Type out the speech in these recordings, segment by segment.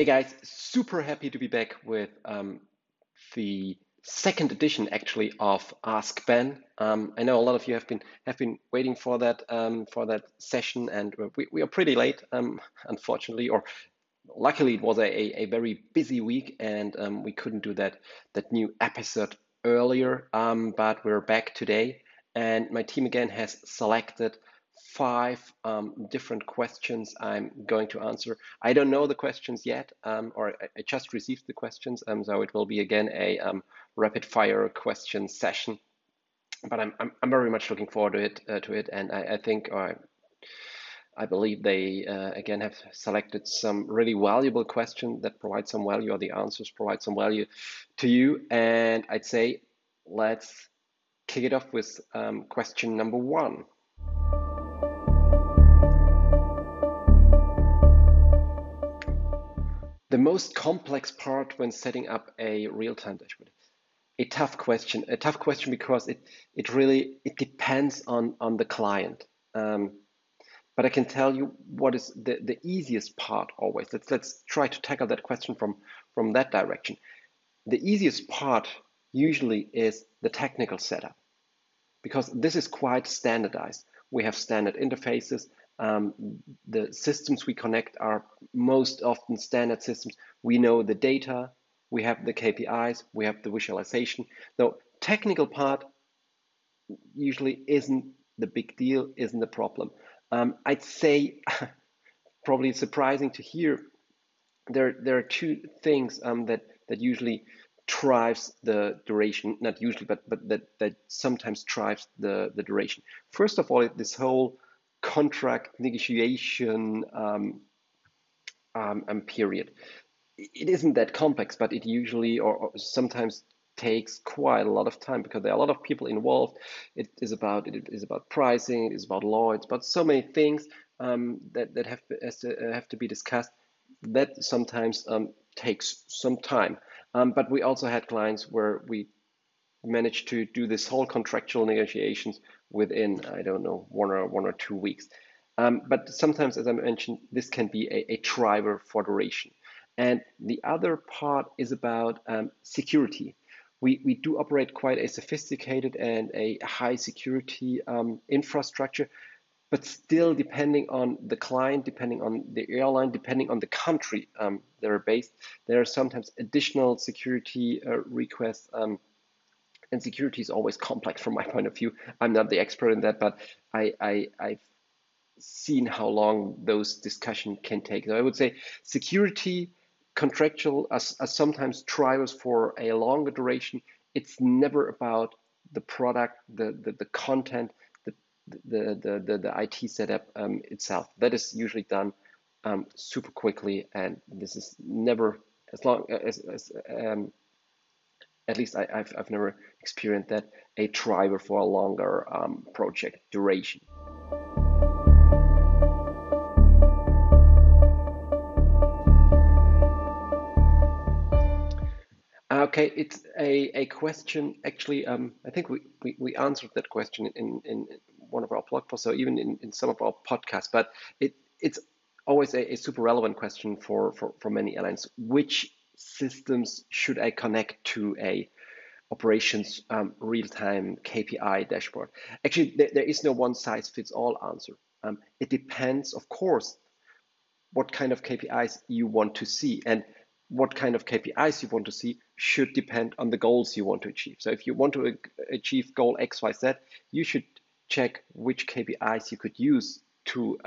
Hey guys, super happy to be back with the second edition actually of Ask Ben. I know a lot of you have been waiting for that session, and we are pretty late, unfortunately, or luckily it was a very busy week, and we couldn't do that new episode earlier, but we're back today, and my team again has selected 5 different questions I'm going to answer. I don't know the questions yet, or I just received the questions, so it will be again a rapid fire question session. But I'm very much looking forward to it, and I think, or I believe they again have selected some really valuable questions that provide some value, or the answers provide some value to you. And I'd say let's kick it off with question number 1. The most complex part when setting up a real-time dashboard. A tough question because it really depends on the client. But I can tell you what is the easiest part always. Let's try to tackle that question from that direction. The easiest part usually is the technical setup, because this is quite standardized. We have standard interfaces. The systems we connect are most often standard systems. We know the data, we have the KPIs, we have the visualization. The technical part usually isn't the big deal, isn't the problem. I'd say, probably surprising to hear, there are 2 things that usually drives the duration, not usually, but that sometimes drives the duration. First of all, this whole contract negotiation period. It isn't that complex, but it usually or sometimes takes quite a lot of time because there are a lot of people involved. It is about pricing, it is about law, it's about so many things that have to be discussed. That sometimes takes some time. But we also had clients where we managed to do this whole contractual negotiations within, I don't know, one or 2 weeks. But sometimes, as I mentioned, this can be a driver for duration. And the other part is about security. We do operate quite a sophisticated and a high security infrastructure, but still depending on the client, depending on the airline, depending on the country they're based, there are sometimes additional security requests, and security is always complex from my point of view. I'm not the expert in that, but I've seen how long those discussions can take. So I would say security, contractual are sometimes drivers for a longer duration. It's never about the product, the content, the IT setup itself. That is usually done super quickly, and this is never as long as at least I've never experienced that, a driver for a longer project duration. Okay, it's a question, actually, I think we answered that question in one of our blog posts, or even in some of our podcasts, but it's always a super relevant question for many airlines. Which systems should I connect to a operations real-time KPI dashboard? Actually, there is no one-size-fits-all answer. It depends, of course, what kind of KPIs you want to see, and what kind of KPIs you want to see should depend on the goals you want to achieve. So if you want to achieve goal X, Y, Z, you should check which KPIs you could use to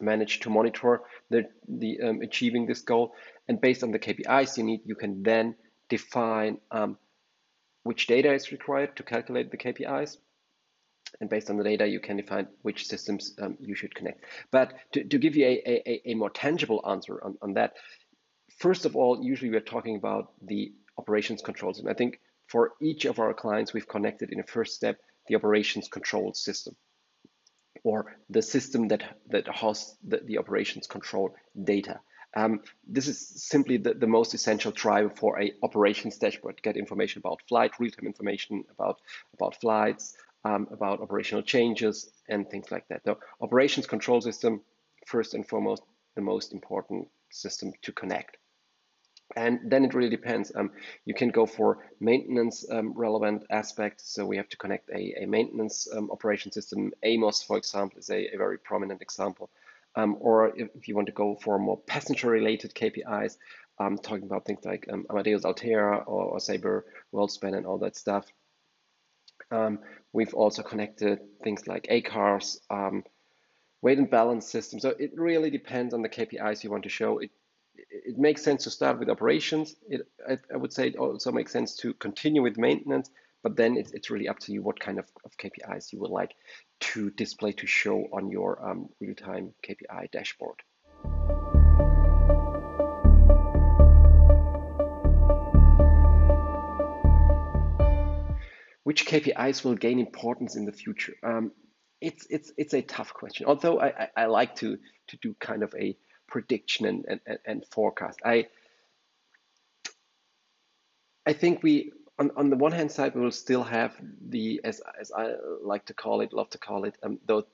manage to monitor the achieving this goal, and based on the KPIs you need, you can then define which data is required to calculate the KPIs, and based on the data you can define which systems you should connect. But to give you a more tangible answer on that, first of all, usually we're talking about the operations controls, and I think for each of our clients we've connected in a first step the operations control system, or the system that hosts the operations control data. This is simply the most essential driver for a operations dashboard. Get information about flight, real-time information about flights, about operational changes and things like that. So operations control system, first and foremost, the most important system to connect. And then it really depends. You can go for maintenance relevant aspects. So we have to connect a maintenance operation system. AMOS, for example, is a very prominent example. Or if you want to go for more passenger related KPIs, I'm talking about things like Amadeus Altera or Saber, WorldSpan and all that stuff. We've also connected things like ACARS, weight and balance system. So it really depends on the KPIs you want to show. It makes sense to start with operations. I would say it also makes sense to continue with maintenance, but then it's really up to you what kind of KPIs you would like to display, to show on your real-time KPI dashboard. Which KPIs will gain importance in the future? It's a tough question. Although I like to do kind of a prediction and forecast. I think we on the one hand side we will still have the as I like to call it,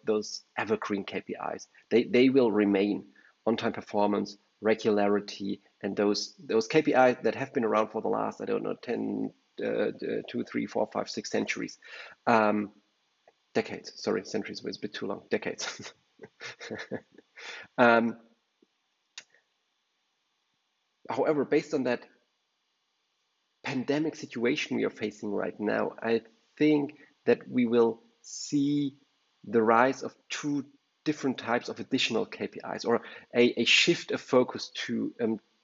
those evergreen KPIs. They will remain: on-time performance, regularity, and those KPIs that have been around for the last, I don't know, 2, 3, 4, 5, 6 centuries, decades. Sorry, centuries was a bit too long. Decades. However, based on that pandemic situation we are facing right now, I think that we will see the rise of two different types of additional KPIs, or a shift of focus to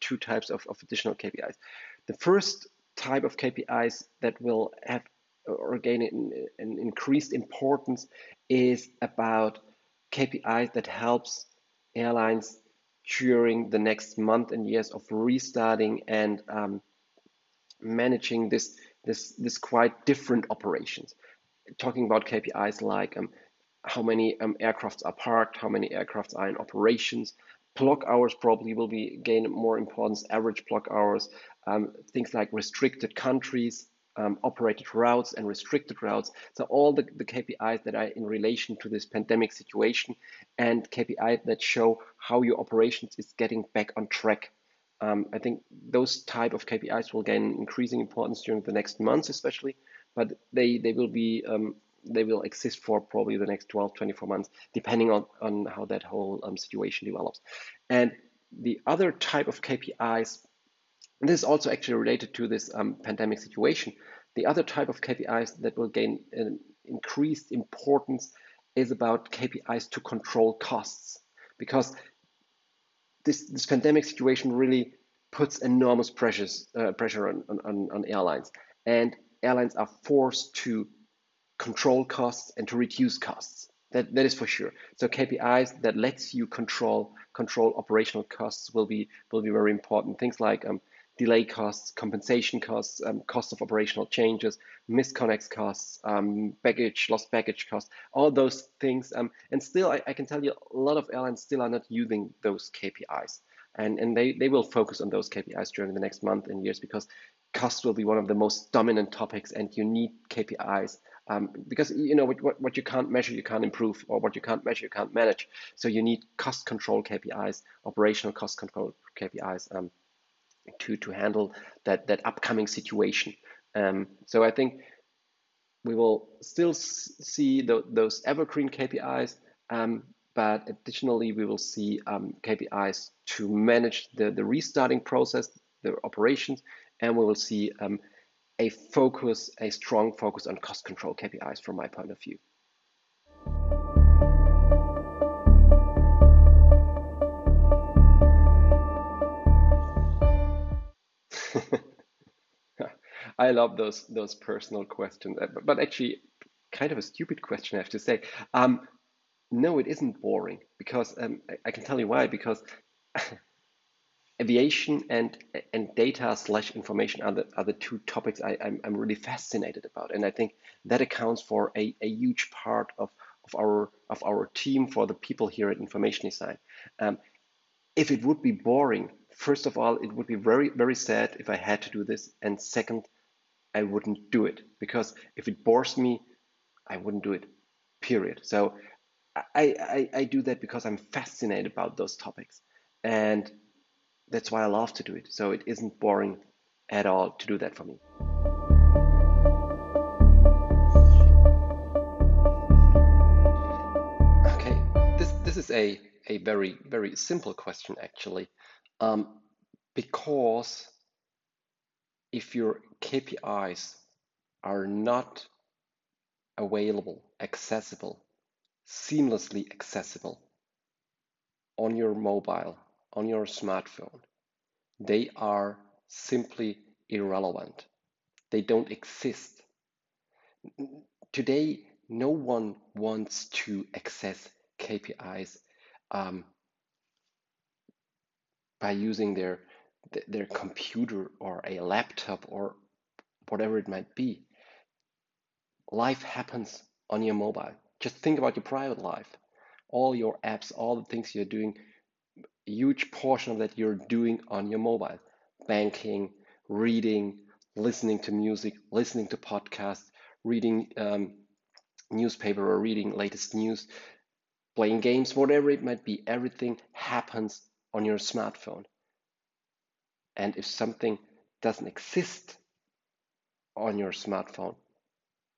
two types of additional KPIs. The first type of KPIs that will have or gain an increased importance is about KPIs that helps airlines during the next month and years of restarting and managing this quite different operations. Talking about KPIs like how many aircrafts are parked, how many aircrafts are in operations, block hours probably will gain more importance, average block hours, things like restricted countries, operated routes and restricted routes. So all the KPIs that are in relation to this pandemic situation, and KPIs that show how your operations is getting back on track. I think those type of KPIs will gain increasing importance during the next months especially, but they will exist for probably the next 12, 24 months, depending on how that whole situation develops. And the other type of KPIs, and this is also actually related to this pandemic situation. The other type of KPIs that will gain increased importance is about KPIs to control costs, because this pandemic situation really puts enormous pressure on airlines, and airlines are forced to control costs and to reduce costs. That is for sure. So KPIs that lets you control operational costs will be very important. Things like delay costs, compensation costs, cost of operational changes, misconnects costs, lost baggage costs, all those things. And still, I can tell you, a lot of airlines still are not using those KPIs. And they will focus on those KPIs during the next month and years, because costs will be one of the most dominant topics, and you need KPIs. Because you know what you can't measure, you can't improve, or what you can't measure, you can't manage. So you need cost control KPIs, operational cost control KPIs, to handle that upcoming situation. So I think we will still see those evergreen KPIs, but additionally we will see KPIs to manage the restarting process, the operations, and we will see a strong focus on cost control KPIs from my point of view. I love those personal questions, but actually kind of a stupid question, I have to say. No, it isn't boring, because I can tell you why, because aviation and data/information are the two topics I'm really fascinated about, and I think that accounts for a huge part of our team, for the people here at Information Design. If it would be boring, first of all, it would be very, very sad if I had to do this, and second, I wouldn't do it, because if it bores me, I wouldn't do it, period. So I do that because I'm fascinated about those topics, and That's why I love to do it. So it isn't boring at all to do that for me. Okay, this is a very, very simple question actually, because if your KPIs are not available, accessible, seamlessly accessible on your mobile, on your smartphone, they are simply irrelevant. They don't exist. Today, no one wants to access KPIs by using their computer or a laptop or whatever it might be. Life happens on your mobile. Just think about your private life. All your apps, all the things you're doing, a huge portion of that you're doing on your mobile. Banking, reading, listening to music, listening to podcasts, reading newspaper or reading latest news, playing games, whatever it might be. Everything happens on your smartphone. And if something doesn't exist on your smartphone,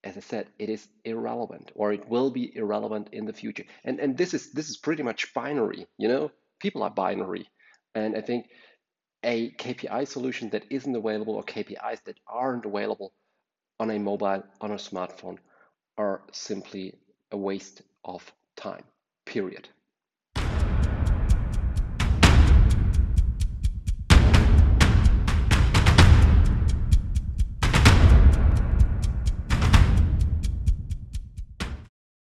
as I said, it is irrelevant, or it will be irrelevant in the future. And this is pretty much binary, you know? People are binary. And I think a KPI solution that isn't available, or KPIs that aren't available on a mobile, on a smartphone, are simply a waste of time, period.